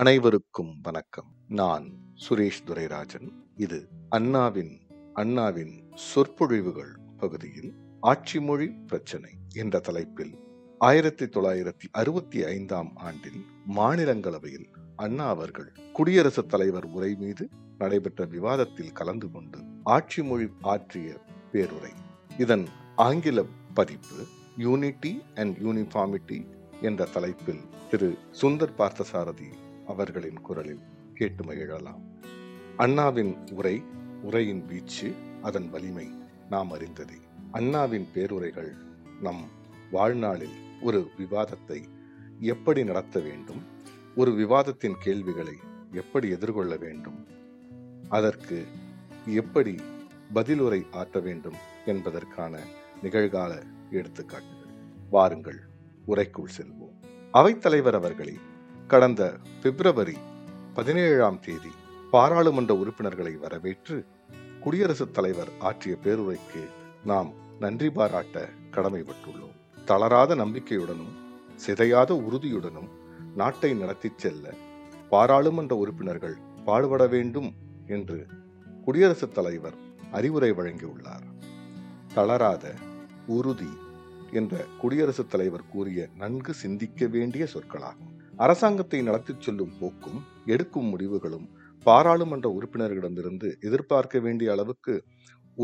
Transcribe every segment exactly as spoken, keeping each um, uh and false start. அனைவருக்கும் வணக்கம். நான் சுரேஷ் துரைராஜன். இது அண்ணாவின் அண்ணாவின் சொற்பொழிவுகள் பகுதியில் ஆட்சி மொழி பிரச்சனை என்ற தலைப்பில் ஆயிரத்தி தொள்ளாயிரத்தி அறுபத்தி ஐந்தாம் ஆண்டில் மாநிலங்களவையில் அண்ணா அவர்கள் குடியரசுத் தலைவர் உரை மீது நடைபெற்ற விவாதத்தில் கலந்து கொண்டு ஆட்சி மொழி ஆற்றிய பேருரை. இதன் ஆங்கில பதிப்பு யூனிட்டி அண்ட் யூனிஃபார்மிட்டி என்ற தலைப்பில் திரு சுந்தர் பார்த்தசாரதி அவர்களின் குரலில் கேட்டு மகிழலாம். அண்ணாவின் உரை, உரையின் வீச்சு, அதன் வலிமை நாம் அறிந்ததே. அண்ணாவின் பேருரைகள் நம் வாழ்நாளில் ஒரு விவாதத்தை எப்படி நடத்த வேண்டும், ஒரு விவாதத்தின் கேள்விகளை எப்படி எதிர்கொள்ள வேண்டும், அதற்கு எப்படி பதிலுரை ஆற்ற வேண்டும் என்பதற்கான நிகழ்கால எடுத்துக்காட்டுகள். வாருங்கள், உரைக்குள் செல்வோம். அவைத்தலைவர் அவர்களே, கடந்த பிப்ரவரி பதினேழாம் தேதி பாராளுமன்ற உறுப்பினர்களை வரவேற்று குடியரசுத் தலைவர் ஆற்றிய பேருரைக்கு நாம் நன்றி பாராட்ட கடமைப்பட்டுள்ளோம். தளராத நம்பிக்கையுடனும் சிதையாத உறுதியுடனும் நாட்டை நடத்தி செல்ல பாராளுமன்ற உறுப்பினர்கள் பாடுபட வேண்டும் என்று குடியரசுத் தலைவர் அறிவுரை வழங்கியுள்ளார். தளராத, உறுதி என்ற குடியரசுத் தலைவர் கூறிய நன்கு சிந்திக்க வேண்டிய சொற்களாகும். அரசாங்கத்தை நடத்தி சொல்லும் போக்கும் எடுக்கும் முடிவுகளும் பாராளுமன்ற உறுப்பினர்களிடமிருந்து எதிர்பார்க்க வேண்டிய அளவுக்கு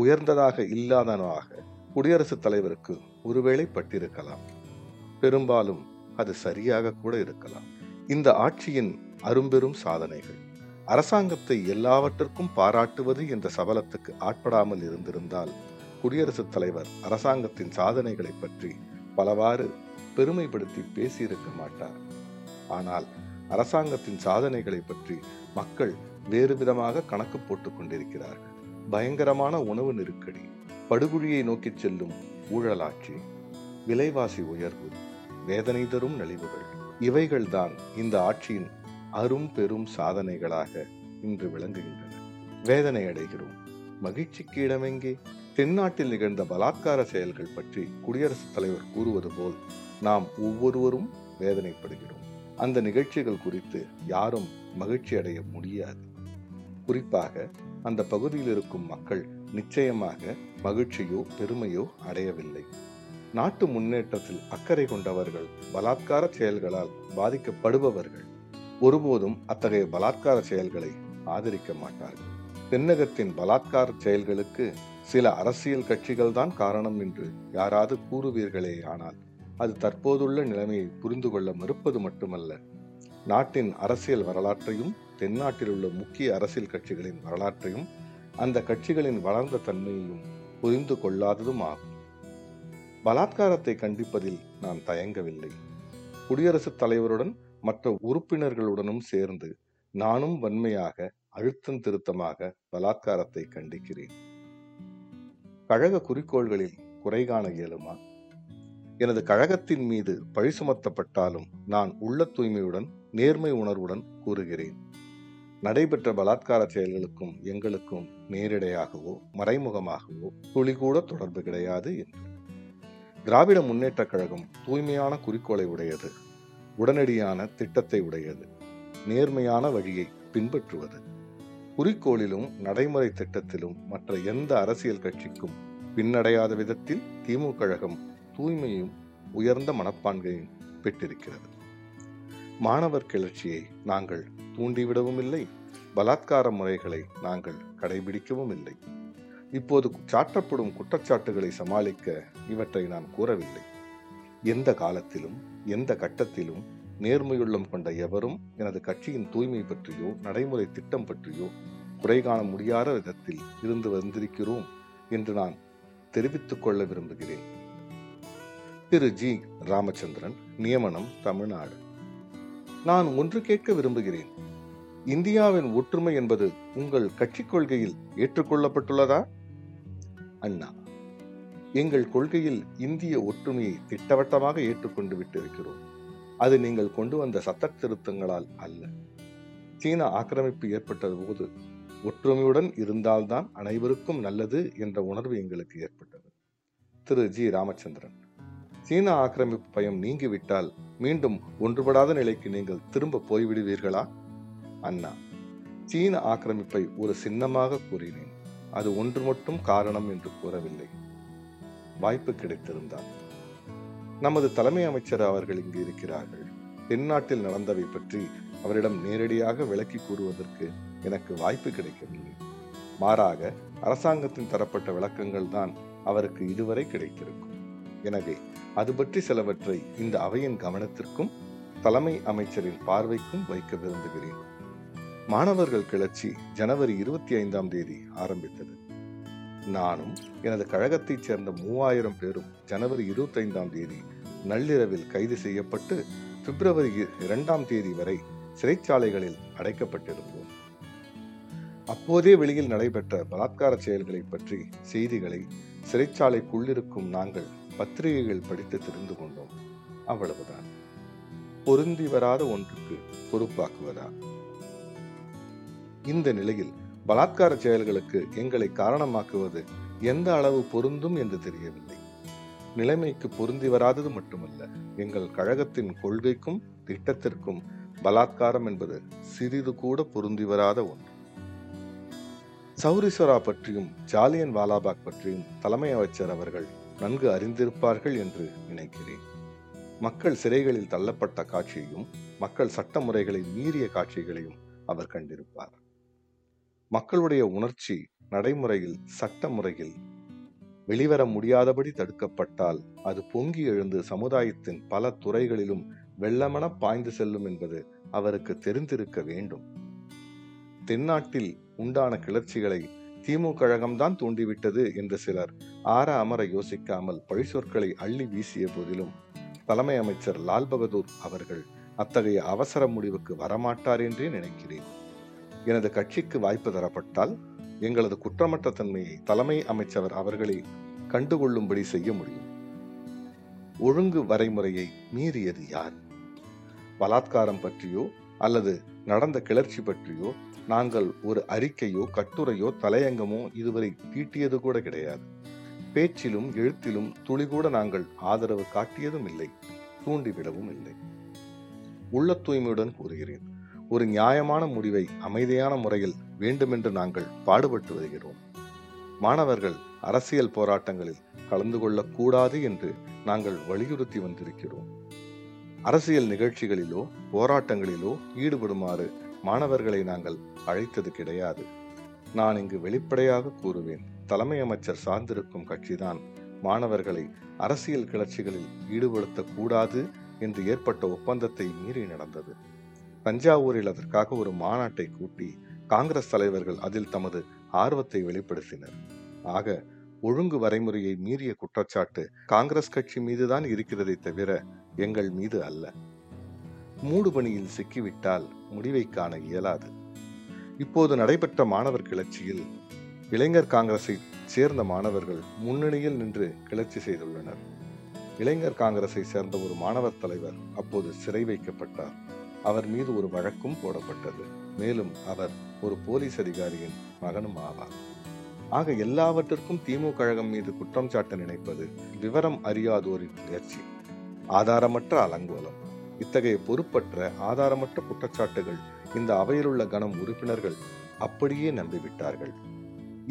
உயர்ந்ததாக இல்லாதனவாக குடியரசுத் தலைவருக்கு ஒருவேளை பட்டிருக்கலாம். பெரும்பாலும் அது சரியாக கூட இருக்கலாம். இந்த ஆட்சியின் அரும்பெரும் சாதனைகள் அரசாங்கத்தை எல்லாவற்றிற்கும் பாராட்டுவது என்ற சபலத்துக்கு ஆட்படாமல் இருந்திருந்தால் குடியரசுத் தலைவர் அரசாங்கத்தின் சாதனைகளை பற்றி பலவாறு பெருமைப்படுத்தி பேசியிருக்க மாட்டார். ஆனால் அரசாங்கத்தின் சாதனைகளை பற்றி மக்கள் வேறு விதமாக கணக்கு போட்டுக் கொண்டிருக்கிறார்கள். பயங்கரமான உணவு நெருக்கடி, படுகொழியை நோக்கி செல்லும் ஊழலாட்சி, விலைவாசி உயர்வு, வேதனை தரும் நலிவுகள், இவைகள்தான் இந்த ஆட்சியின் அரும் பெரும் சாதனைகளாக இன்று விளங்குகின்றன. வேதனை அடைகிறோம், மகிழ்ச்சிக்கு இடமெங்கே? தென்னாட்டில் நிகழ்ந்த பலாத்கார செயல்கள் பற்றி குடியரசுத் தலைவர் கூறுவது போல் நாம் ஒவ்வொருவரும் வேதனைப்படுகிறோம். அந்த நிகழ்ச்சிகள் குறித்து யாரும் மகிழ்ச்சி அடைய முடியாது. குறிப்பாக அந்த பகுதியில் இருக்கும் மக்கள் நிச்சயமாக மகிழ்ச்சியோ பெருமையோ அடையவில்லை. நாட்டு முன்னேற்றத்தில் அக்கறை கொண்டவர்கள் பலாத்கார செயல்களால் பாதிக்கப்படுபவர்கள் ஒருபோதும் அத்தகைய பலாத்கார செயல்களை ஆதரிக்க மாட்டார்கள். தென்னகத்தின் பலாத்கார செயல்களுக்கு சில அரசியல் கட்சிகள்தான் காரணம் என்று யாராவது கூறுவீர்களேயானால் அது தற்போதுள்ள நிலைமையை புரிந்து கொள்ள மறுப்பது மட்டுமல்ல, நாட்டின் அரசியல் வரலாற்றையும் தென்னாட்டில் உள்ள முக்கிய அரசியல் கட்சிகளின் வரலாற்றையும் அந்த கட்சிகளின் வளர்ந்த தன்மையையும் புரிந்து கொள்ளாததும் ஆகும். பலாத்காரத்தை கண்டிப்பதில் நான் தயங்கவில்லை. குடியரசுத் தலைவருடன் மற்ற உறுப்பினர்களுடனும் சேர்ந்து நானும் வன்மையாக அழுத்தம் திருத்தமாக பலாத்காரத்தை கண்டிக்கிறேன். கழக குறிக்கோள்களில் குறை காண இயலுமா? எனது கழகத்தின் மீது பழி சுமத்தப்பட்டாலும் நான் உள்ள தூய்மையுடன் நேர்மை உணர்வுடன் கூறுகிறேன். நடைபெற்ற பலாத்கார செயல்களுக்கும் எங்களுக்கும் நேரிடையாகவோ மறைமுகமாகவோ துளிகூட தொடர்பு கிடையாது என்று. திராவிட முன்னேற்ற கழகம் தூய்மையான குறிக்கோளை உடையது, உடனடியான திட்டத்தை உடையது, நேர்மையான வழியை பின்பற்றுவது. குறிக்கோளிலும் நடைமுறை திட்டத்திலும் மற்ற எந்த அரசியல் கட்சிக்கும் பின்னடையாத விதத்தில் திமுக கழகம் தூய்மையும் உயர்ந்த மனப்பான்மையும் பெற்றிருக்கிறது. மாணவர் கிளர்ச்சியை நாங்கள் தூண்டிவிடவும் இல்லை, பலாத்கார முறைகளை நாங்கள் கடைபிடிக்கவும் இல்லை. இப்போது சாற்றப்படும் குற்றச்சாட்டுகளை சமாளிக்க இவற்றை நான் கூறவில்லை. எந்த காலத்திலும் எந்த கட்டத்திலும் நேர்மையுள்ளம் கொண்ட எவரும் எனது கட்சியின் தூய்மை பற்றியோ நடைமுறை திட்டம் பற்றியோ குறை காண முடியாத விதத்தில் இருந்து வந்திருக்கிறோம் என்று நான் தெரிவித்துக் கொள்ள விரும்புகிறேன். திரு ஜி ராமச்சந்திரன், நியமனம், தமிழ்நாடு. நான் ஒன்று கேட்க விரும்புகிறேன். இந்தியாவின் ஒற்றுமை என்பது உங்கள் கட்சிக் கொள்கையில் ஏற்றுக்கொள்ளப்பட்டுள்ளதா? அண்ணா: எங்கள் கொள்கையில் இந்திய ஒற்றுமையை திட்டவட்டமாக ஏற்றுக்கொண்டு விட்டிருக்கிறோம். அது நீங்கள் கொண்டு வந்த சட்ட திருத்தங்களால் அல்ல. சீன ஆக்கிரமிப்பு ஏற்பட்ட போது ஒற்றுமையுடன் இருந்தால்தான் அனைவருக்கும் நல்லது என்ற உணர்வு எங்களுக்கு ஏற்பட்டது. திரு ஜி ராமச்சந்திரன்: சீன ஆக்கிரமிப்பு பயம் நீங்கிவிட்டால் மீண்டும் ஒன்றுபடாத நிலைக்கு நீங்கள் திரும்ப போய்விடுவீர்களா? அண்ணா: சீன ஆக்கிரமிப்பை ஒரு சின்னமாக கூறினேன். அது ஒன்று மட்டும் காரணம் என்று கூறவில்லை. வாய்ப்பு கிடைத்திருந்தால். நமது தலைமை அமைச்சர் அவர்கள் இங்கு இருக்கிறார்கள். தென்னாட்டில் நடந்தவை பற்றி அவரிடம் நேரடியாக விளக்கி கூறுவதற்கு எனக்கு வாய்ப்பு கிடைக்கவில்லை. மாறாக அரசாங்கத்தின் தரப்பட்ட விளக்கங்கள் தான் அவருக்கு இதுவரை கிடைத்திருக்கும். எனவே அது பற்றி சிலவற்றை இந்த அவையின் கவனத்திற்கும் தலைமை அமைச்சரின் பார்வைக்கும் வைக்க விரும்புகிறேன். மாணவர்கள் கிளர்ச்சி ஜனவரி இருபத்தி ஐந்தாம் தேதி ஆரம்பித்தது. நானும் எனது கழகத்தைச் சேர்ந்த மூவாயிரம் பேரும் ஜனவரி இருபத்தி ஐந்தாம் தேதி நள்ளிரவில் கைது செய்யப்பட்டு பிப்ரவரி இரண்டாம் தேதி வரை சிறைச்சாலைகளில் அடைக்கப்பட்டிருந்தோம். அப்போதே வெளியில் நடைபெற்ற பலாத்கார செயல்களை பற்றி செய்திகளை சிறைச்சாலைக்குள்ளிருக்கும் நாங்கள் பத்திரிகைகள் படித்து தெரிந்து கொண்டோம். அவ்வளவுதான். பொருந்தி வராத ஒன்றுக்கு பொறுப்பாக்குவதா? இந்த நிலையில் பலாத்கார செயல்களுக்கு எங்களை காரணமாக்குவது எந்த அளவு பொருந்தும் என்று தெரியவில்லை. நிலைமைக்கு பொருந்தி வராதது மட்டுமல்ல, எங்கள் கழகத்தின் கொள்கைக்கும் திட்டத்திற்கும் பலாத்காரம் என்பது சிறிது கூட பொருந்தி வராத ஒன்று. சௌரிஸ்வரா பற்றியும் ஜாலியன் வாலாபாக் பற்றியும் தலைமை அமைச்சர் அவர்கள் நன்கு அறிந்திருப்பார்கள் என்று நினைக்கிறேன். மக்கள் சிறைகளில் தள்ளப்பட்ட காட்சியையும் மக்கள் சட்ட முறைகளை மீறிய காட்சிகளையும் அவர் கண்டிருப்பார். மக்களுடைய உணர்ச்சி நடைமுறையில் சட்ட முறையில் வெளிவர முடியாதபடி தடுக்கப்பட்டால் அது பொங்கி எழுந்து சமுதாயத்தின் பல துறைகளிலும் வெள்ளமென பாய்ந்து செல்லும் என்பது அவருக்கு தெரிந்திருக்க வேண்டும். தென்னாட்டில் உண்டான கிளர்ச்சிகளை திமுக கழகம்தான் தூண்டிவிட்டது என்று சிலர் ஆற அமர யோசிக்காமல் பழி சொற்களை அள்ளி வீசிய போதிலும் தலைமை அமைச்சர் லால் பகதூர் அவர்கள் அத்தகைய அவசர முடிவுக்கு வரமாட்டார் என்றே நினைக்கிறேன். எனது கட்சிக்கு வாய்ப்பு தரப்பட்டால் எங்களது குற்றமற்ற தன்மையை தலைமை அமைச்சர் அவர்களை கண்டுகொள்ளும்படி செய்ய முடியும். ஒழுங்கு வரைமுறையை மீறியது யார்? பலாத்காரம் பற்றியோ அல்லது நடந்த கிளர்ச்சி பற்றியோ நாங்கள் ஒரு அறிக்கையோ கட்டுரையோ தலையங்கமோ இதுவரை தீட்டியது கூட கிடையாது. பேச்சிலும் எழுத்திலும் துளிகூட நாங்கள் ஆதரவு காட்டியதும் இல்லை, தூண்டிவிடவும் இல்லை. உள்ள தூய்மையுடன் கூறுகிறேன். ஒரு நியாயமான முடிவை அமைதியான முறையில் வேண்டுமென்று நாங்கள் பாடுபட்டு வருகிறோம். மாணவர்கள் அரசியல் போராட்டங்களில் கலந்து கொள்ளக்கூடாது என்று நாங்கள் வலியுறுத்தி வந்திருக்கிறோம். அரசியல் நிகழ்ச்சிகளிலோ போராட்டங்களிலோ ஈடுபடுமாறு மாணவர்களை நாங்கள் அழைத்தது கிடையாது. நான் இங்கு வெளிப்படையாக கூறுவேன். தலைமை அமைச்சர் சார்ந்திருக்கும் கட்சிதான் மாணவர்களை அரசியல் கிளர்ச்சிகளில் ஈடுபடுத்தக்கூடாது என்று ஏற்பட்ட ஒப்பந்தத்தை மீறி நடந்தது. தஞ்சாவூரில் அதற்காக ஒரு மாநாட்டை கூட்டி காங்கிரஸ் தலைவர்கள் அதில் தமது ஆர்வத்தை வெளிப்படுத்தினர். ஆக ஒழுங்கு வரைமுறையை மீறிய குற்றச்சாட்டு காங்கிரஸ் கட்சி மீதுதான் இருக்கிறதை தவிர எங்கள் மீது அல்ல. மூடுபணியில் சிக்கிவிட்டால் முடிவை காண இயலாது. இப்போது நடைபெற்ற மாணவர் கிளர்ச்சியில் இளைஞர் காங்கிரஸை சேர்ந்த மாணவர்கள் முன்னணியில் நின்று கிளர்ச்சி செய்துள்ளனர். இளைஞர் காங்கிரஸை சேர்ந்த ஒரு மாணவர் தலைவர் அப்போது சிறை வைக்கப்பட்டார். அவர் மீது ஒரு வழக்கும் போடப்பட்டது. மேலும் அவர் ஒரு போலீஸ் அதிகாரியின் மகனும் ஆவார். ஆக எல்லாவற்றிற்கும் திமுக கழகம் மீது குற்றம் சாட்ட நினைப்பது விவரம் அறியாதோரின் முயற்சி, ஆதாரமற்ற அலங்கோலம். இத்தகைய பொறுப்பற்ற ஆதாரமற்ற குற்றச்சாட்டுகள் இந்த அவையிலுள்ள கணம் உறுப்பினர்கள் அப்படியே நம்பிவிட்டார்கள்.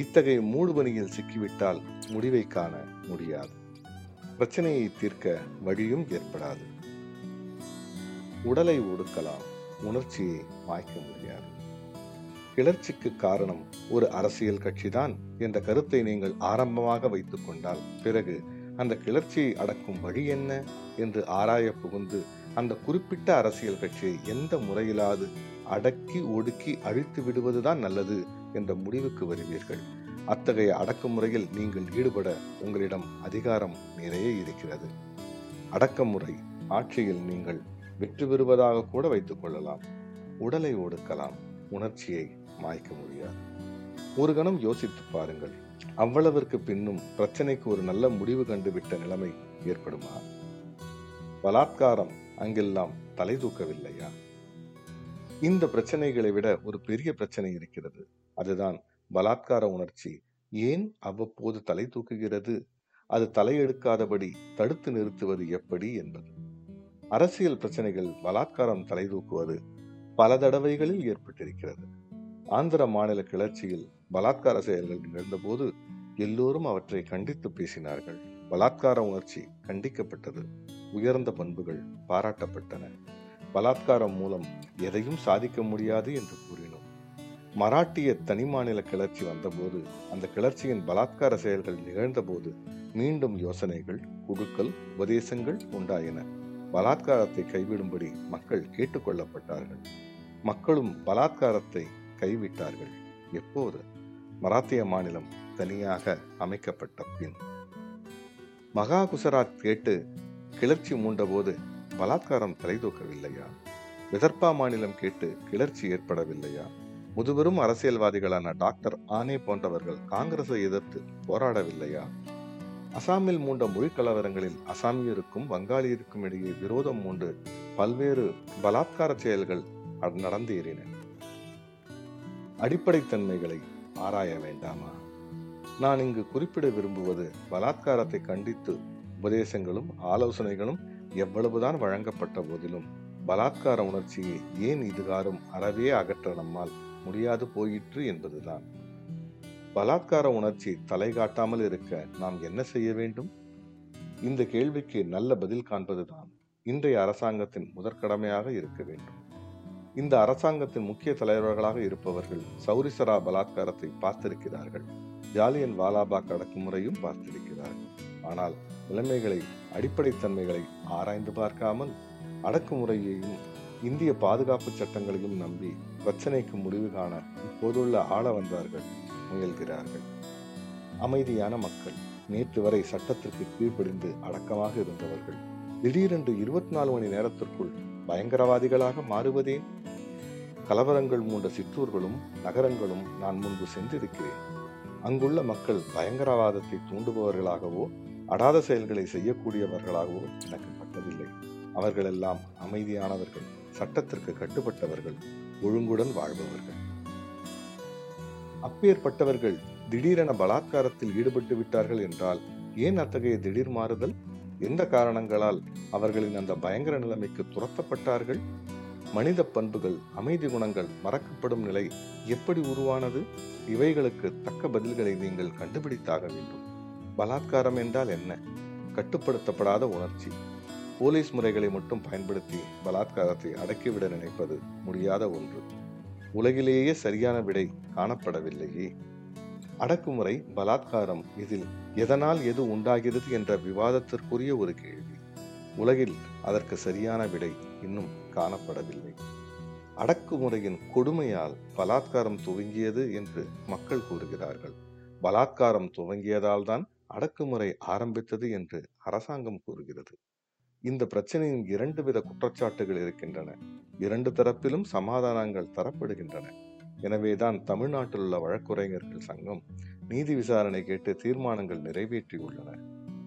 இத்தகைய மூடுபணியில் சிக்கிவிட்டால் முடிவை காண முடியாது. பிரச்சனையை தீர்க்க வழியும் ஏற்படாது. உடலை ஒடுக்கலாம், உணர்ச்சியை மாய்க்க முடியாது. கிளர்ச்சிக்கு காரணம் ஒரு அரசியல் கட்சிதான் என்ற கருத்தை நீங்கள் ஆரம்பமாக வைத்துக் கொண்டால் பிறகு அந்த கிளர்ச்சியை அடக்கும் வழி என்ன என்று ஆராய புகுந்து அந்த குறிப்பிட்ட அரசியல் கட்சியை எந்த முறையிலாவது அடக்கி ஒடுக்கி அழித்து விடுவதுதான் நல்லது என்ற முடிவுக்கு வருவீர்கள். அத்தகைய அடக்குமுறையில் நீங்கள் ஈடுபட உங்களிடம் அதிகாரம் நிறைய இருக்கிறது. அடக்குமுறை ஆட்சியில் நீங்கள் வெற்றி பெறுவதாக கூட வைத்துக் கொள்ளலாம். உடலை ஒடுக்கலாம், உணர்ச்சியை மாய்க்க முடியாது. ஒரு கணம் யோசித்து பாருங்கள். அவ்வளவிற்கு பின்னும் பிரச்சனைக்கு ஒரு நல்ல முடிவு கண்டுவிட்ட நிலைமை ஏற்படுமா? பலாத்காரம் அங்கெல்லாம் தலை தூக்கவில்லையா? இந்த பிரச்சனைகளை விட ஒரு பெரிய பிரச்சனை இருக்கிறது. அதுதான் பலாத்கார உணர்ச்சி ஏன் அவ்வப்போது தலை தூக்குகிறது? அது தலையெடுக்காதபடி தடுத்து நிறுத்துவது எப்படி என்பது. அரசியல் பிரச்சனைகள் பலாத்காரம் தலைதூக்குவது பல தடவைகளில் ஏற்பட்டிருக்கிறது. ஆந்திர மாநில கிளர்ச்சியில் பலாத்கார செயல்கள் நிகழ்ந்தபோது எல்லோரும் அவற்றை கண்டித்து பேசினார்கள். பலாத்கார உணர்ச்சி கண்டிக்கப்பட்டது, உயர்ந்த பண்புகள் பாராட்டப்பட்டன. பலாத்காரம் மூலம் எதையும் சாதிக்க முடியாது என்று கூறினோம். மராட்டிய தனி மாநில கிளர்ச்சி வந்தபோது, அந்த கிளர்ச்சியின் பலாத்கார செயல்கள் நிகழ்ந்தபோது மீண்டும் யோசனைகள், குழுக்கள், உபதேசங்கள் உண்டாயின. பலாத்காரத்தை கைவிடும்படி மக்கள் கேட்டுக்கொள்ளப்பட்டார்கள். மக்களும் பலாத்காரத்தை கைவிட்டார்கள். எப்போது? மராத்திய மாநிலம் தனியாக அமைக்கப்பட்ட பின். மகா குசராத் கேட்டு கிளர்ச்சி மூண்டபோது பலாத்காரம் தலைதூக்கவில்லையா? விதர்பா மாநிலம் கேட்டு கிளர்ச்சி ஏற்படவில்லையா? முதுபெரும் அரசியல்வாதிகளான டாக்டர் ஆனே போன்றவர்கள் காங்கிரஸை எதிர்த்து போராடவில்லையா? அசாமில் மூண்ட மொழி கலவரங்களில் அசாமியருக்கும் வங்காளியருக்கும் இடையே விரோதம் மூண்டு பல்வேறு பலாத்கார செயல்கள் நடந்தேறின. அடிப்படைத்தன்மைகளை ஆராய வேண்டாமா? நான் இங்கு குறிப்பிட விரும்புவது, பலாத்காரத்தை கண்டித்து உபதேசங்களும் ஆலோசனைகளும் எவ்வளவுதான் வழங்கப்பட்ட போதிலும் பலாத்கார உணர்ச்சியை ஏன் இதுகாரும் அறவே அகற்ற நம்மால் முடியாது போயிற்று என்பதுதான். பலாத்கார உணர்ச்சி தலை காட்டாமல் இருக்க நாம் என்ன செய்ய வேண்டும்? இந்த கேள்விக்கு நல்ல பதில் காண்பதுதான் இன்றைய அரசாங்கத்தின் முதற்கடமையாக இருக்க வேண்டும். இந்த அரசாங்கத்தின் முக்கிய தலைவர்களாக இருப்பவர்கள் சௌரிசரா பலாத்காரத்தை பார்த்திருக்கிறார்கள், ஜாலியன் வாலாபாக் அடக்குமுறையும் பார்த்திருக்கிறார்கள். ஆனால் நிலைமைகளை, அடிப்படைத்தன்மைகளை ஆராய்ந்து பார்க்காமல் அடக்குமுறையையும் இந்திய பாதுகாப்பு சட்டங்களையும் நம்பி பிரச்சனைக்கு முடிவு காண இப்போதுள்ள ஆள வந்தார்கள் முயல்கிறார்கள். அமைதியான மக்கள், நேற்று வரை சட்டத்திற்கு கீழ்ப்படிந்து அடக்கமாக இருந்தவர்கள், திடீரென்று இருபத்தி நாலு மணி நேரத்திற்குள் பயங்கரவாதிகளாக மாறுவதே. கலவரங்கள் மூண்ட சிற்றூர்களும் நகரங்களும் நான் முன்பு சென்றிருக்கிறேன். அங்குள்ள மக்கள் பயங்கரவாதத்தை தூண்டுபவர்களாகவோ அடாத செயல்களை செய்யக்கூடியவர்களாகவோ எனக்கு பட்டதில்லை. அவர்களெல்லாம் அமைதியானவர்கள், சட்டத்திற்கு கட்டுப்பட்டவர்கள், ஒழுங்குடன் வாழ்பவர்கள். அப்பேற்பட்டவர்கள் திடீரென பலாத்காரத்தில் ஈடுபட்டு விட்டார்கள் என்றால் ஏன் அத்தகைய திடீர் மாறுதல்? எந்த காரணங்களால் அவர்களின் அந்த பயங்கர நிலைமைக்கு துரத்தப்பட்டார்கள்? மனித பண்புகள், அமைதி குணங்கள் மறக்கப்படும் நிலை எப்படி உருவானது? இவைகளுக்கு தக்க பதில்களை நீங்கள் கண்டுபிடித்தாக வேண்டும். பலாத்காரம் என்றால் என்ன? கட்டுப்படுத்தப்படாத உணர்ச்சி. போலீஸ் முறைகளை மட்டும் பயன்படுத்தி பலாத்காரத்தை அடக்கிவிட நினைப்பது முடியாத ஒன்று. உலகிலேயே சரியான விடை காணப்படவில்லையே. அடக்குமுறை, பலாத்காரம், இதில் எதனால் எது உண்டாகிறது என்ற விவாதத்திற்குரிய ஒரு கேள்வி. உலகில் அதற்கு சரியான விடை இன்னும் காணப்படவில்லை. அடக்குமுறையின் கொடுமையால் பலாத்காரம் துவங்கியது என்று மக்கள் கூறுகிறார்கள். பலாத்காரம் துவங்கியதால் தான் அடக்குமுறை ஆரம்பித்தது என்று அரசாங்கம் கூறுகிறது. இந்த பிரச்சனையின் இரண்டு வித குற்றச்சாட்டுகள் இருக்கின்றன. இரண்டு தரப்பிலும் சமாதானங்கள் தரப்படுகின்றன. எனவேதான் தமிழ்நாட்டில் உள்ள வழக்குரைஞர்கள் சங்கம் நீதி விசாரணை கேட்டு தீர்மானங்கள் நிறைவேற்றியுள்ளன.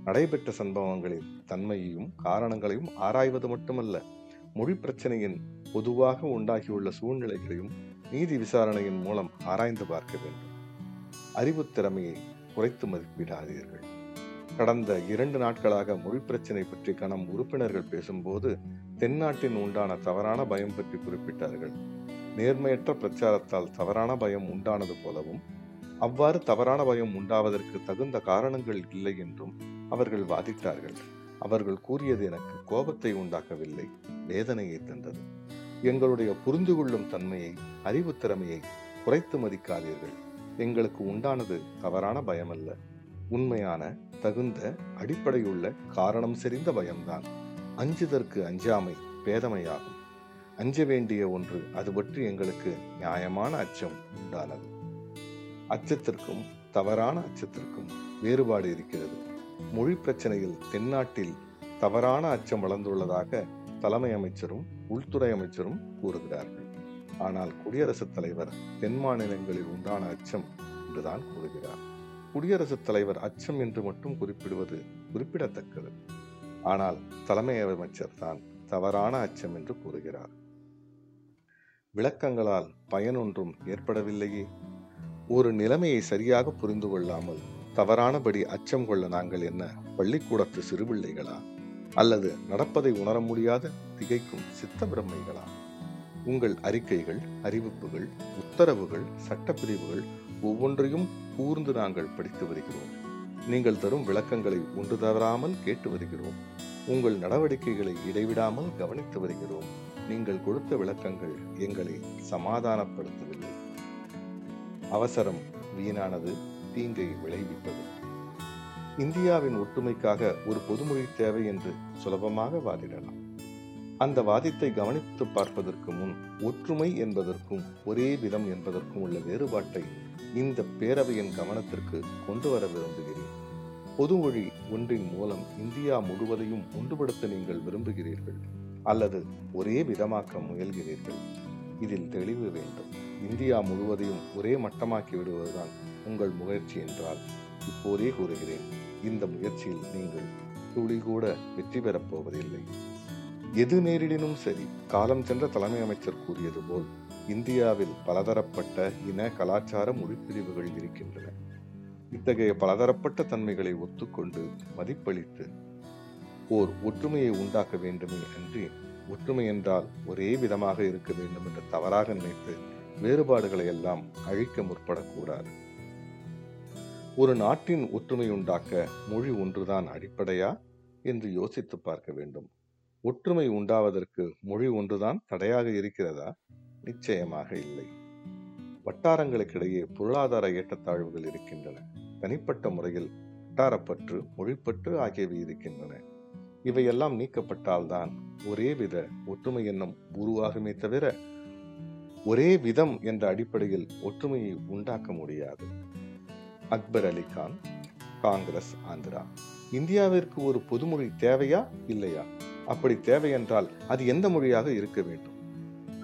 நடைபெற்ற சம்பவங்களின் தன்மையையும் காரணங்களையும் ஆராய்வது மட்டுமல்ல, மொழி பிரச்சனையின் பொதுவாக உண்டாகியுள்ள சூழ்நிலைகளையும் நீதி விசாரணையின் மூலம் ஆராய்ந்து பார்க்க வேண்டும். அறிவுத்திறமையை குறைத்து மதிப்பிடாதீர்கள். கடந்த இரண்டு நாட்களாக மொழி பிரச்சினை பற்றி கனம் உறுப்பினர்கள் பேசும்போது தென்னாட்டின் உண்டான தவறான பயம் பற்றி குறிப்பிட்டார்கள். நேர்மையற்ற பிரச்சாரத்தால் தவறான பயம் உண்டானது போலவும், அவ்வாறு தவறான பயம் உண்டாவதற்கு தகுந்த காரணங்கள் இல்லை என்றும் அவர்கள் வாதிட்டார்கள். அவர்கள் கூறியது எனக்கு கோபத்தை உண்டாக்கவில்லை, வேதனையை தந்தது. எங்களுடைய புரிந்து கொள்ளும் தன்மையை, அறிவு திறமையை குறைத்து மதிக்காதீர்கள். எங்களுக்கு உண்டானது தவறான பயமல்ல, உண்மையான, தகுந்த, அடிப்படையுள்ள, காரணம் செறிந்த பயம்தான். அஞ்சுதற்கு அஞ்சாமை பேதமையாகும். அஞ்ச வேண்டிய ஒன்று அது பற்றி எங்களுக்கு நியாயமான அச்சம் உண்டானது. அச்சத்திற்கும் தவறான அச்சத்திற்கும் வேறுபாடு இருக்கிறது. மொழி பிரச்சனையில் தென்னாட்டில் தவறான அச்சம் வளர்ந்துள்ளதாக தலைமை அமைச்சரும் உள்துறை அமைச்சரும் கூறுகிறார்கள். ஆனால் குடியரசுத் தலைவர் தென் மாநிலங்களில் உண்டான அச்சம் என்றுதான் கூறுகிறார். குடியரசுத் தலைவர் அச்சம் என்று மட்டும் குறிப்பிடுவது குறிப்பிடத்தக்கது. ஆனால் தலைமை அமைச்சர் தான் தவறான அச்சம் என்று கூறுகிறார். விளக்கங்களால் பயனொன்றும் ஏற்படவில்லையே. ஒரு நிலைமையை சரியாக புரிந்து கொள்ளாமல் தவறானபடி அச்சம் கொள்ள நாங்கள் என்ன பள்ளிக்கூடத்து சிறுபிள்ளைகளா? அல்லது நடப்பதை உணர முடியாத திகைக்கும் சித்த பிரம்மைகளா? உங்கள் அறிக்கைகள், அறிவிப்புகள், உத்தரவுகள், சட்டப்பிரிவுகள் ஒவ்வொன்றையும் கூர்ந்து நாங்கள் படித்து வருகிறோம். நீங்கள் தரும் விளக்கங்களை ஒன்று தவறாமல் கேட்டு வருகிறோம். உங்கள் நடவடிக்கைகளை இடைவிடாமல் கவனித்து வருகிறோம். நீங்கள் கொடுத்த விளக்கங்கள் எங்களை சமாதானப்படுத்தவில்லை. அவசரம் வீணானது, தீங்கை விளைவிப்பது. இந்தியாவின் ஒற்றுமைக்காக ஒரு பொதுமொழி தேவை என்று சுலபமாக வாதிடலாம். அந்த வாதத்தை கவனித்து பார்ப்பதற்கு முன் ஒற்றுமை என்பதற்கும் ஒரே விதம் என்பதற்கும் உள்ள வேறுபாட்டை இந்த பேரவையின் கவனத்திற்கு கொண்டு வர விரும்புகிறேன். பொதுமொழி ஒன்றின் மூலம் இந்தியா முழுவதையும் ஒன்றுபடுத்த நீங்கள் விரும்புகிறீர்கள் அல்லது ஒரே விதமாக்க முயல்கிறீர்கள். இதில் தெளிவு வேண்டும். இந்தியா முழுவதையும் ஒரே மட்டமாக்கி விடுவதுதான் உங்கள் முயற்சி என்றால் இப்போதே கூறுகிறேன், இந்த முயற்சியில் நீங்கள் துளி கூட வெற்றி பெறப் போவதில்லை. எது நேரிடினும் சரி, காலம் சென்ற தலைமை அமைச்சர் கூறியது போல் இந்தியாவில் பலதரப்பட்ட இன, கலாச்சார, மொழி பிரிவுகள் இருக்கின்றன. இத்தகைய பலதரப்பட்ட தன்மைகளை ஒத்துக்கொண்டு மதிப்பளித்து ஓர் ஒற்றுமையை உண்டாக்க வேண்டுமே அன்றி, ஒற்றுமை என்றால் ஒரே விதமாக இருக்க வேண்டும் என்று தவறாக நினைத்து வேறுபாடுகளை எல்லாம் அழிக்க முற்படக்கூடாது. ஒரு நாட்டின் ஒற்றுமை உண்டாக்க மொழி ஒன்றுதான் அடிப்படையா என்று யோசித்து பார்க்க வேண்டும். ஒற்றுமை உண்டாவதற்கு மொழி ஒன்றுதான் தடையாக இருக்கிறதா? நிச்சயமாக இல்லை. வட்டாரங்களுக்கிடையே பொருளாதார ஏற்றத்தாழ்வுகள் இருக்கின்றன. தனிப்பட்ட முறையில் வட்டாரப்பற்று, மொழிப்பற்று ஆகியவை இருக்கின்றன. இவையெல்லாம் நீக்கப்பட்டால்தான் ஒரே வித ஒற்றுமை எண்ணம் உருவாகுமே தவிர ஒரே விதம் என்ற அடிப்படையில் ஒற்றுமையை உண்டாக்க முடியாது. அக்பர் அலி கான், காங்கிரஸ் ஆந்திரா. இந்தியாவிற்கு ஒரு பொதுமொழி தேவையா இல்லையா? அப்படி தேவை என்றால் அது எந்த மொழியாக இருக்க வேண்டும்?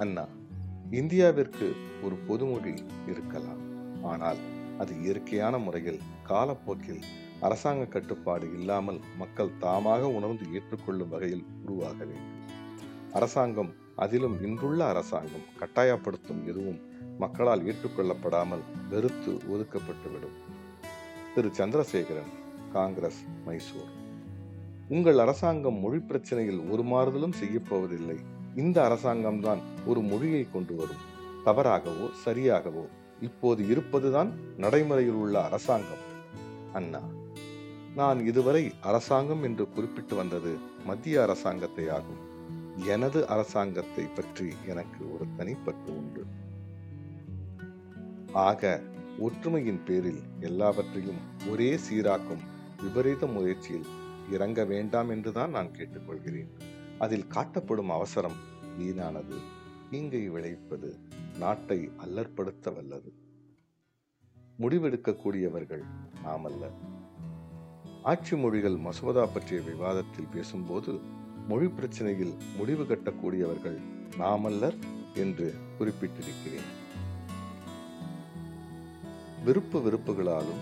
அண்ணா, இந்தியாவிற்கு ஒரு பொதுமொழி இருக்கலாம். ஆனால் அது இயற்கையான முறையில், காலப்போக்கில், அரசாங்க கட்டுப்பாடு இல்லாமல் மக்கள் தாமாக உணர்ந்து ஏற்றுக்கொள்ளும் வகையில் உருவாக வேண்டும். அரசாங்கம், அதிலும் இன்றுள்ள அரசாங்கம் கட்டாயப்படுத்தும் எதுவும் மக்களால் ஏற்றுக்கொள்ளப்படாமல் வெறுத்து ஒதுக்கப்பட்டுவிடும். திரு சந்திரசேகரன், காங்கிரஸ், மைசூர். உங்கள் அரசாங்கம் மொழி பிரச்சனையில் ஒரு மாறுதலும் செய்யப்போவதில்லை. இந்த அரசாங்கம்தான் ஒரு மொழியை கொண்டு வரும். தவறாகவோ சரியாகவோ இப்போது இருப்பதுதான் நடைமுறையில் உள்ள அரசாங்கம். அண்ணா, நான் இதுவரை அரசாங்கம் என்று குறிப்பிட்டு வந்தது மத்திய அரசாங்கத்தை ஆகும். எனது அரசாங்கத்தை பற்றி எனக்கு ஒரு தனிப்பட்டு உண்டு. ஆக ஒற்றுமையின் பேரில் எல்லாவற்றையும் ஒரே சீராக்கும் விபரீத முயற்சியில் இறங்க வேண்டாம் என்றுதான் நான் கேட்டுக்கொள்கிறேன். அதில் காட்டப்படும் அவசரம் வீணானது, தீங்கை விளைப்பது, நாட்டை அல்லற்படுத்த வல்லது. முடிவெடுக்கக்கூடியவர்கள் நாமல்ல. ஆட்சி மொழிகள் மசோதா பற்றிய விவாதத்தில் பேசும்போது மொழி பிரச்சனையில் முடிவு கட்டக்கூடியவர்கள் நாமல்லர் என்று குறிப்பிட்டிருக்கிறேன். விருப்பு வெறுப்புகளாலும்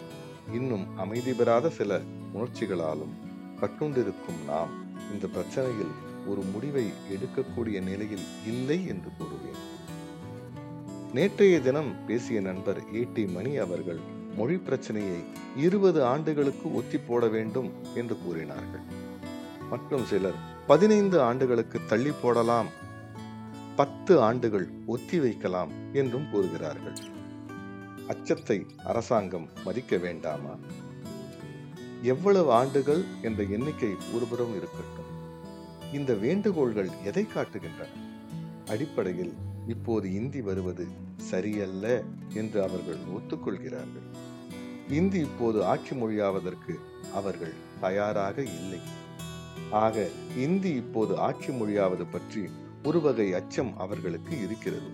இன்னும் அமைதி பெறாத சில உணர்ச்சிகளாலும் கட்டுண்டிருக்கும் நாம் இந்த பிரச்சனையில் ஒரு முடிவை எடுக்கக்கூடிய நிலையில் இல்லை என்று கூறுவேன். நேற்றைய தினம் பேசிய நண்பர் ஏ டி மணி அவர்கள் மொழி பிரச்சனையை இருபது ஆண்டுகளுக்கு ஒத்தி போட வேண்டும் என்று கூறினார்கள். மற்றும் சிலர் பதினைந்து ஆண்டுகளுக்கு தள்ளி போடலாம், பத்து ஆண்டுகள் ஒத்தி வைக்கலாம் என்றும் கூறுகிறார்கள். அச்சத்தை அரசாங்கம் மதிக்க வேண்டாமா? எவ்வளவு ஆண்டுகள் என்ற எண்ணிக்கை ஒருபுறம் இருக்கட்டும். இந்த வேண்டுகோள்கள் எதை காட்டுகின்றன? அடிப்படையில் இப்போது இந்தி வருவது சரியல்ல என்று அவர்கள் ஒத்துக்கொள்கிறார்கள். இந்தி இப்போது ஆட்சி மொழியாவதற்கு அவர்கள் தயாராக இல்லை. ஆக இந்தி இப்போது ஆட்சி மொழியாவது பற்றி ஒரு வகை அச்சம் அவர்களுக்கு இருக்கிறது.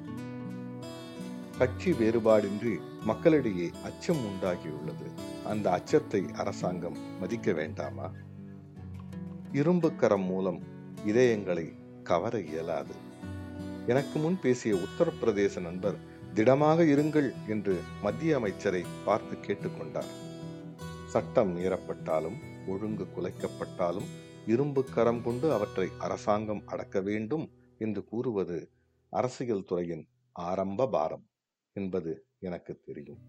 கட்சி வேறுபாடின்றி மக்களிடையே அச்சம் உண்டாகியுள்ளது. அந்த அச்சத்தை அரசாங்கம் மதிக்க வேண்டாமா? இரும்புக்கரம் மூலம் இதயங்களை கவர இயலாது. எனக்கு முன் பேசிய உத்தரப்பிரதேச நண்பர் திடமாக இருங்கள் என்று மத்திய அமைச்சரை பார்த்து கேட்டுக்கொண்டார். சட்டம் மீறப்பட்டாலும், ஒழுங்கு குலைக்கப்பட்டாலும் இரும்புக்கரம் கொண்டு அவற்றை அரசாங்கம் அடக்க வேண்டும் என்று கூறுவது அரசியல் துறையின் ஆரம்ப பாரம் என்பது எனக்கு தெரியும்.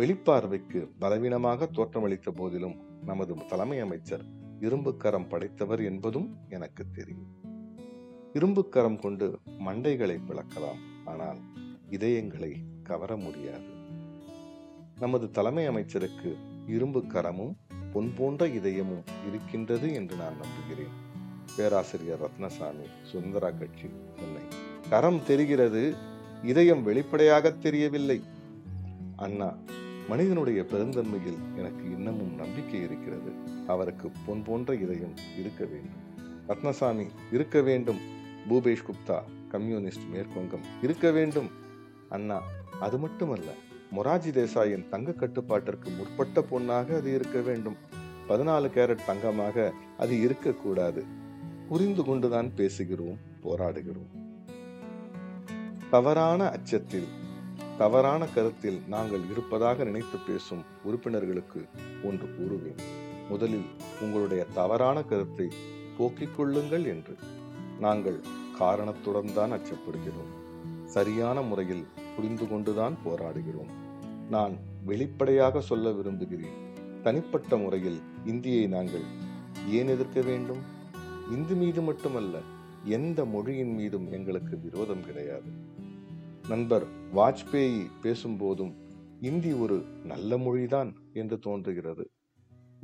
வெளிப்பார்வைக்கு பலவீனமாக தோற்றமளித்த போதிலும் நமது தலைமை அமைச்சர் இரும்புக்கரம் படைத்தவர் என்பதும் எனக்கு தெரியும். இரும்புக்கரம் கொண்டு மண்டைகளை பிளக்கலாம், ஆனால் இதயங்களை கவர முடியாது. நமது தலைமை அமைச்சருக்கு இரும்புக்கரமும் பொன் போன்ற இதயமும் இருக்கின்றது என்று நான் நம்புகிறேன். பேராசிரியர் ரத்னசாமி, சுந்தரா கட்சி, சென்னை. கரம் தெரிகிறது, இதயம் வெளிப்படையாக தெரியவில்லை. அண்ணா, மனிதனுடைய பெருந்தன்மையில் எனக்கு இன்னமும் நம்பிக்கை இருக்கிறது. அவருக்கு பொன் போன்ற இதயம் இருக்க வேண்டும். ரத்னசாமி இருக்க வேண்டும். பூபேஷ் குப்தா, கம்யூனிஸ்ட், மேற்குவங்கம் இருக்க வேண்டும். அண்ணா, அது மட்டுமல்ல, மொராஜி தேசாயின் தங்க கட்டுப்பாட்டிற்கு முற்பட்ட பொன்னாக அது இருக்க வேண்டும். பதினாலு கேரட் தங்கமாக அது இருக்கக்கூடாது. புரிந்து கொண்டுதான் பேசுகிறோம், போராடுகிறோம். தவறான அச்சத்தில், தவறான கருத்தில் நாங்கள் இருப்பதாக நினைத்து பேசும் உறுப்பினர்களுக்கு ஒன்று கூறுவேன். முதலில் உங்களுடைய தவறான கருத்தை போக்கிக் கொள்ளுங்கள் என்று. நாங்கள் காரணத்துடன் தான் அச்சப்படுகிறோம், சரியான முறையில் புரிந்து கொண்டுதான் போராடுகிறோம். நான் வெளிப்படையாக சொல்ல விரும்புகிறேன், தனிப்பட்ட முறையில் இந்தியை நாங்கள் ஏன் எதிர்க்க வேண்டும்? இந்து மீது மட்டுமல்ல, எந்த மொழியின் மீதும் எங்களுக்கு விரோதம் கிடையாது. நண்பர் வாஜ்பேயி பேசும்போதும் இந்தி ஒரு நல்ல மொழிதான் என்று தோன்றுகிறது.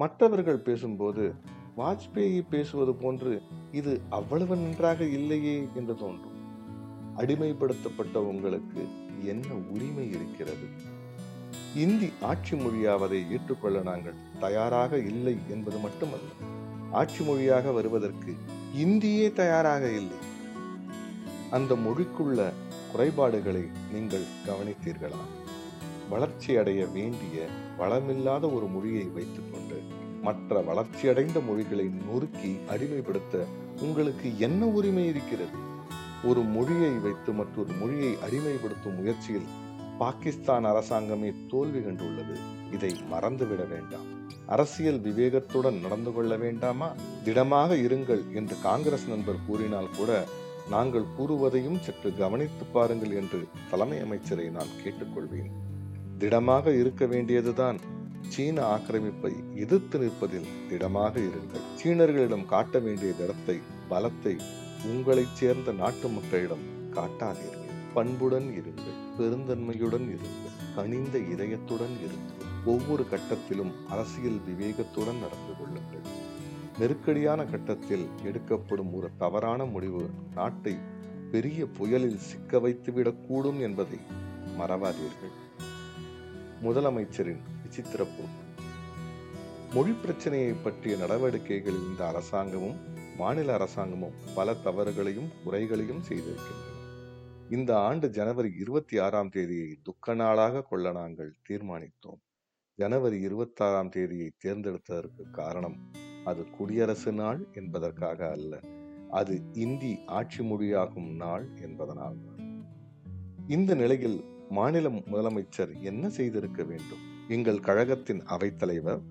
மற்றவர்கள் பேசும்போது வாஜ்பேயி பேசுவது போன்று இது அவ்வளவு நன்றாக இல்லையே என்று தோன்றும். அடிமைப்படுத்தப்பட்ட உங்களுக்கு என்ன உரிமை இருக்கிறது? இந்தி ஆட்சி மொழியாவதை ஏற்றுக்கொள்ள நாங்கள் தயாராக இல்லை என்பது மட்டுமல்ல, ஆட்சி மொழியாக வருவதற்கு இந்தியே தயாராக இல்லை. அந்த மொழிக்குள்ள குறைபாடுகளை நீங்கள் கவனித்தீர்களா? வளர்ச்சியடைய வேண்டிய வளமில்லாத ஒரு மொழியை வைத்துக்கொண்டு மற்ற வளர்ச்சியடைந்த மொழிகளை நொறுக்கி அடிமைப்படுத்த உங்களுக்கு என்ன உரிமை இருக்கிறது? ஒரு மொழியை வைத்து மற்றொரு மொழியை அடிமைப்படுத்தும் முயற்சியில் பாகிஸ்தான் அரசாங்கமே தோல்வி கண்டுள்ளது. இதை மறந்துவிட வேண்டாம். அரசியல் விவேகத்துடன் நடந்து கொள்ள வேண்டாமா? திடமாக இருங்கள் என்று காங்கிரஸ் நண்பர் கூறினால் கூட நாங்கள் கூறுவதையும் சற்று கவனித்து பாருங்கள் என்று தலைமை அமைச்சரை நான் கேட்டுக்கொள்வேன். திடமாக இருக்க வேண்டியதுதான். சீன ஆக்கிரமிப்பை எதிர்த்து நிற்பதில் திடமாக இருங்கள். சீனர்களிடம் காட்ட வேண்டிய இடத்தை, பலத்தை உங்களைச் சேர்ந்த நாட்டு மக்களிடம் காட்டாதீர்கள். பண்புடன் இருங்கள், பெருந்தன்மையுடன் இருங்கள், கனிந்த இதயத்துடன் இருங்கள். ஒவ்வொரு கட்டத்திலும் அரசியல் விவேகத்துடன் நடந்து கொள்ளுங்கள். நெருக்கடியான கட்டத்தில் எடுக்கப்படும் ஒரு தவறான முடிவு நாட்டை பெரிய புயலில் சிக்க வைத்துவிடக்கூடும் என்பதை மறவாதீர்கள். முதலமைச்சரின் விசித்திர போக்கு. மொழி பிரச்சனையை பற்றிய நடவடிக்கைகளில் இந்த அரசாங்கமும் மாநில அரசாங்கமும் பல தவறுகளையும் குறைகளையும் செய்திருக்கின்றன. இந்த ஆண்டு ஜனவரி இருபத்தி ஆறாம் தேதியை துக்க நாளாக கொள்ள நாங்கள் தீர்மானித்தோம். ஜனவரி இருபத்தி ஆறாம் தேதியை தேர்ந்தெடுத்ததற்கு காரணம் அது குடியரசு நாள் என்பதற்காக அல்ல, அது இந்தி ஆட்சி மொழியாகும் நாள் என்பதனால். இந்த நிலையில் மாநில முதலமைச்சர் என்ன செய்திருக்க வேண்டும்? எங்கள் கழகத்தின் அவைத்தலைவர்,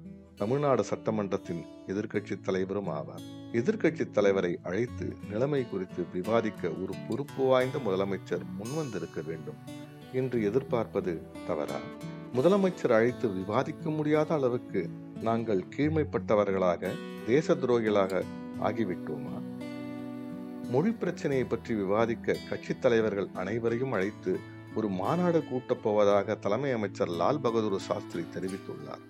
தமிழ்நாடு சட்டமன்றத்தின் எதிர்க்கட்சித் தலைவரும் ஆவார். எதிர்க்கட்சித் தலைவரை அழைத்து நிலைமை குறித்து விவாதிக்க ஒரு பொறுப்பு வாய்ந்த முதலமைச்சர் முன்வந்திருக்க வேண்டும் என்று எதிர்பார்ப்பது தவறா? முதலமைச்சர் அழைத்து விவாதிக்க முடியாத அளவுக்கு நாங்கள் கீழ்மைப்பட்டவர்களாக, தேச துரோகிகளாக ஆகிவிட்டோமா? மொழி பிரச்சனையை பற்றி விவாதிக்க கட்சித் தலைவர்கள் அனைவரையும் அழைத்து ஒரு மாநாடு கூட்டப் போவதாக தலைமை அமைச்சர் லால் பகதூர் சாஸ்திரி தெரிவித்துள்ளார்.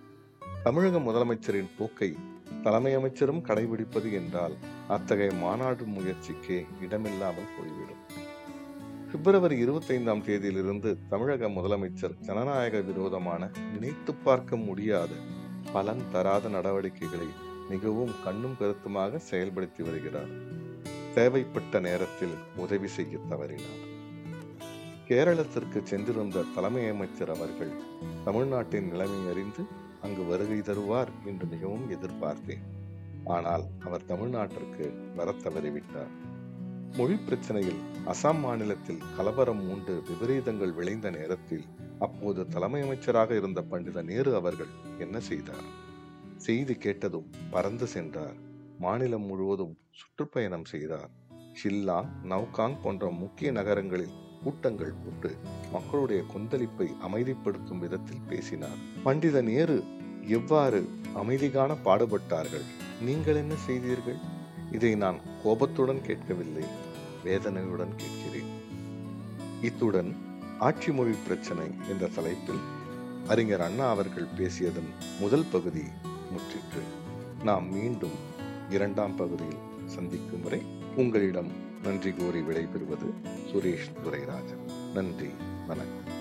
தமிழக முதலமைச்சரின் போக்கை தலைமை அமைச்சரும் கடைபிடிப்பது என்றால் அத்தகைய மாநாடு முயற்சிக்கே இடமில்லாமல் போய்விடும். பிப்ரவரி இருபத்தைந்தாம் தேதியிலிருந்து தமிழக முதலமைச்சர் ஜனநாயக விரோதமான, நினைத்து பார்க்க முடியாத, பலன் தராத நடவடிக்கைகளை மிகவும் கண்ணும் கருத்துமாக செயல்படுத்தி வருகிறார். தேவைப்பட்ட நேரத்தில் உதவி செய்ய தவறினார். கேரளத்திற்கு சென்றிருந்த தலைமை அமைச்சர் அவர்கள் தமிழ்நாட்டின் நிலைமை அறிந்து அங்கு வருகை தருவார் என்று மிகவும் எதிர்பார்த்தேன். ஆனால் அவர் தமிழ்நாட்டிற்கு வர தவறிவிட்டார். மொழி பிரச்சனையில் அசாம் மாநிலத்தில் கலவரம் உண்டு விபரீதங்கள் விளைந்த நேரத்தில் அப்போது தலைமை அமைச்சராக இருந்த பண்டித நேரு அவர்கள் என்ன செய்தார்? செய்தி கேட்டதும் பறந்து சென்றார். மாநிலம் முழுவதும் சுற்றுப்பயணம் செய்தார். ஷில்லாங், நவ்காங் போன்ற முக்கிய நகரங்களில் கூட்டங்கள் போட்டு மக்களுடைய கொந்தளிப்பை அமைதிப்படுத்தும் விதத்தில் பேசினார். பண்டித நேரு எவ்வாறு அமைதிக்கான பாடுபட்டார்கள், நீங்கள் என்ன செய்தீர்கள்? இதை நான் கோபத்துடன் கேட்கவில்லை, வேதனையுடன் கேட்கிறேன். இத்துடன் ஆட்சி மொழி பிரச்சனை என்ற தலைப்பில் அறிஞர் அண்ணா அவர்கள் பேசியதன் முதல் பகுதி முற்றிற்று. நாம் மீண்டும் இரண்டாம் பகுதியில் சந்திக்கும் வரை உங்களிடம் நன்றி கோரி விடைபெறுவது சுரேஷ் துரைராஜன். நன்றி, வணக்கம்.